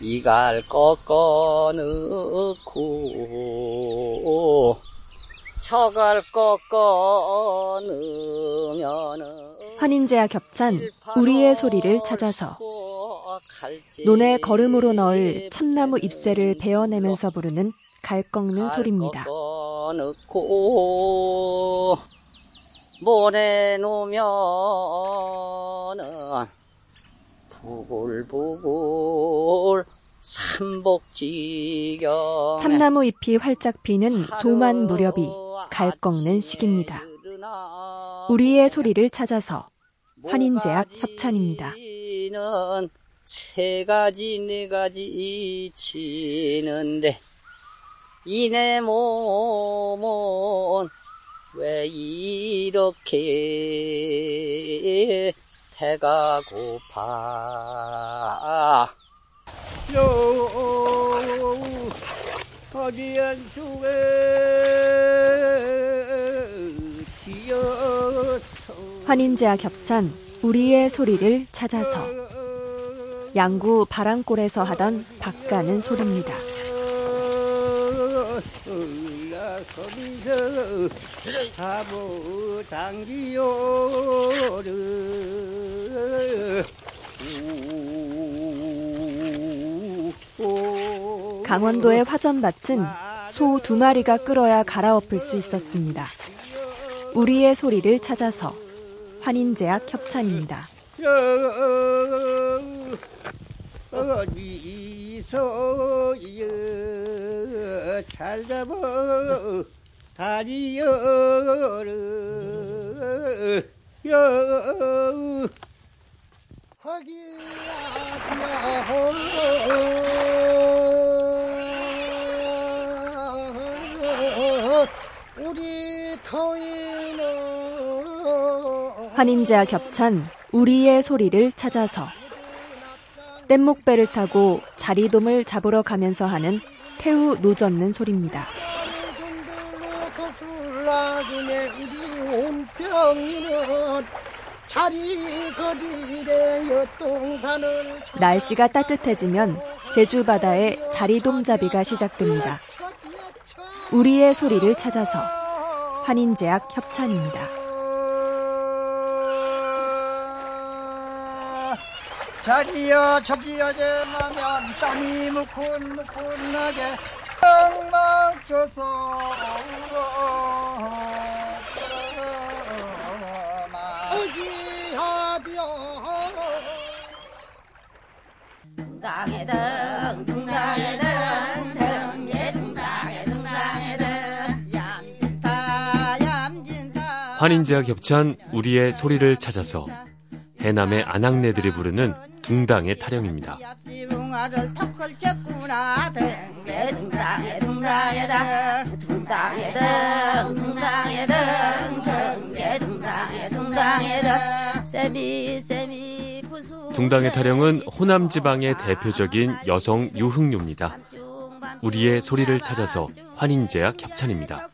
이갈 꺾어 넣고 저갈 꺾어 넣으면은 환인제와 겹찬 우리의 소리를 찾아서 논에 걸음으로 넣을 참나무 잎새를 베어내면서 부르는 갈 꺾는 소리입니다. 모래 놓으면은 부글부글 삼복지경 참나무 잎이 활짝 피는 소만 무렵이 갈 꺾는 시기입니다. 우리의 소리를 찾아서 환인제약 협찬입니다. 세 가지 네 가지 치는데 이내 몸은 왜 이렇게 배가 고파 여우 어디 안쪽에 기어서 환인제와 겹찬 우리의 소리를 찾아서 양구 바람골에서 하던 박가는 소리입니다. 강원도의 화전밭은 소 2마리가 끌어야 갈아엎을 수 있었습니다. 우리의 소리를 찾아서 환인제약 협찬입니다. 어디서 잘 잡아 다니어라 여우 허기야 우리 터이노 환인제와 겹찬 우리의 소리를 찾아서 뗏목배를 타고 자리돔을 잡으러 가면서 하는 태우 노젓는 소리입니다. 날씨가 따뜻해지면 제주 바다에 자리돔잡이가 시작됩니다. 우리의 소리를 찾아서 환인제약 협찬입니다. 자리여 저지여제 마면 땀이 무끈무끈하게 엉망쳐서 어디하디요 땅에다 둥땅에다 환인제와 겹찬 우리의 소리를 찾아서 해남의 안악내들이 부르는 둥당의 타령입니다. 둥당의 타령은 호남 지방의 대표적인 여성 유흥요입니다. 우리의 소리를 찾아서 환인제약 협찬입니다.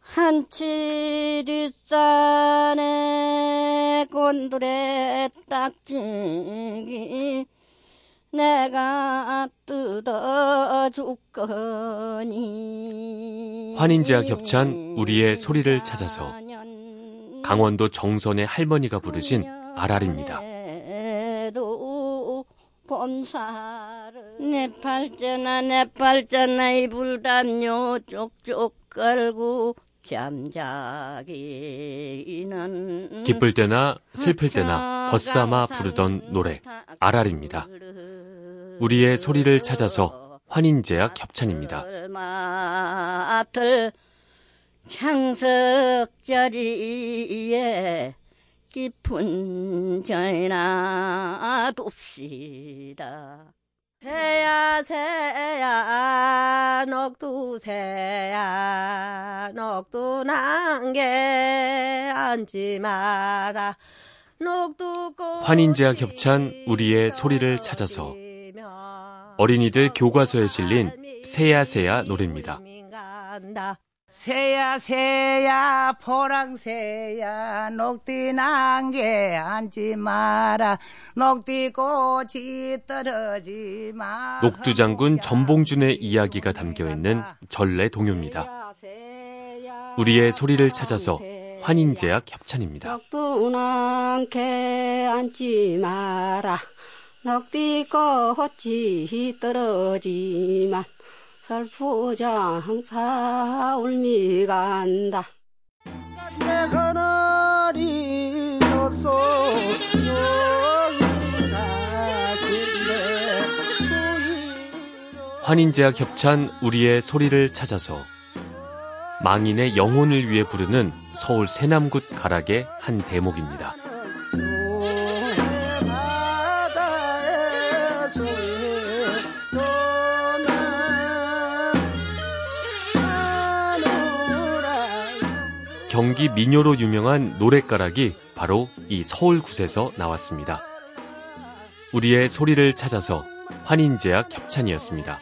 한치리산에 곤두레 딱지기 내가 뜯어줄거니 환인제와 겹찬 우리의 소리를 찾아서 강원도 정선의 할머니가 부르신 아랄입니다. 내 팔자나 내 팔자나 이불 담요 쪽쪽 깔고 잠자기는 기쁠 때나 슬플 때나 벗삼아 부르던 노래 아랄입니다. 우리의 소리를 찾아서 환인제약 협찬입니다. 창석자리에 깊은 저이나 돕시다. 새야 새야 녹두 새야 녹두 난게 던지 마라. 환인제약 협찬 우리의 소리를 찾아서 어린이들 교과서에 실린 새야 새야 노래입니다. 새야 새야 포랑새야 녹디난게 앉지 마라 녹디꽃이 떨어지 마라. 녹두장군 전봉준의 이야기가 담겨있는 전래 동요입니다. 우리의 소리를 찾아서 환인제약 협찬입니다. 녹두난게 앉지 마라 녹디꽃이 떨어지마 살포자 항상 울미 간다. 환인제약 협찬 우리의 소리를 찾아서 망인의 영혼을 위해 부르는 서울 세남굿 가락의 한 대목입니다. 경기 민요로 유명한 노랫가락이 바로 이 서울 굿에서 나왔습니다. 우리의 소리를 찾아서 환인제약 협찬이었습니다.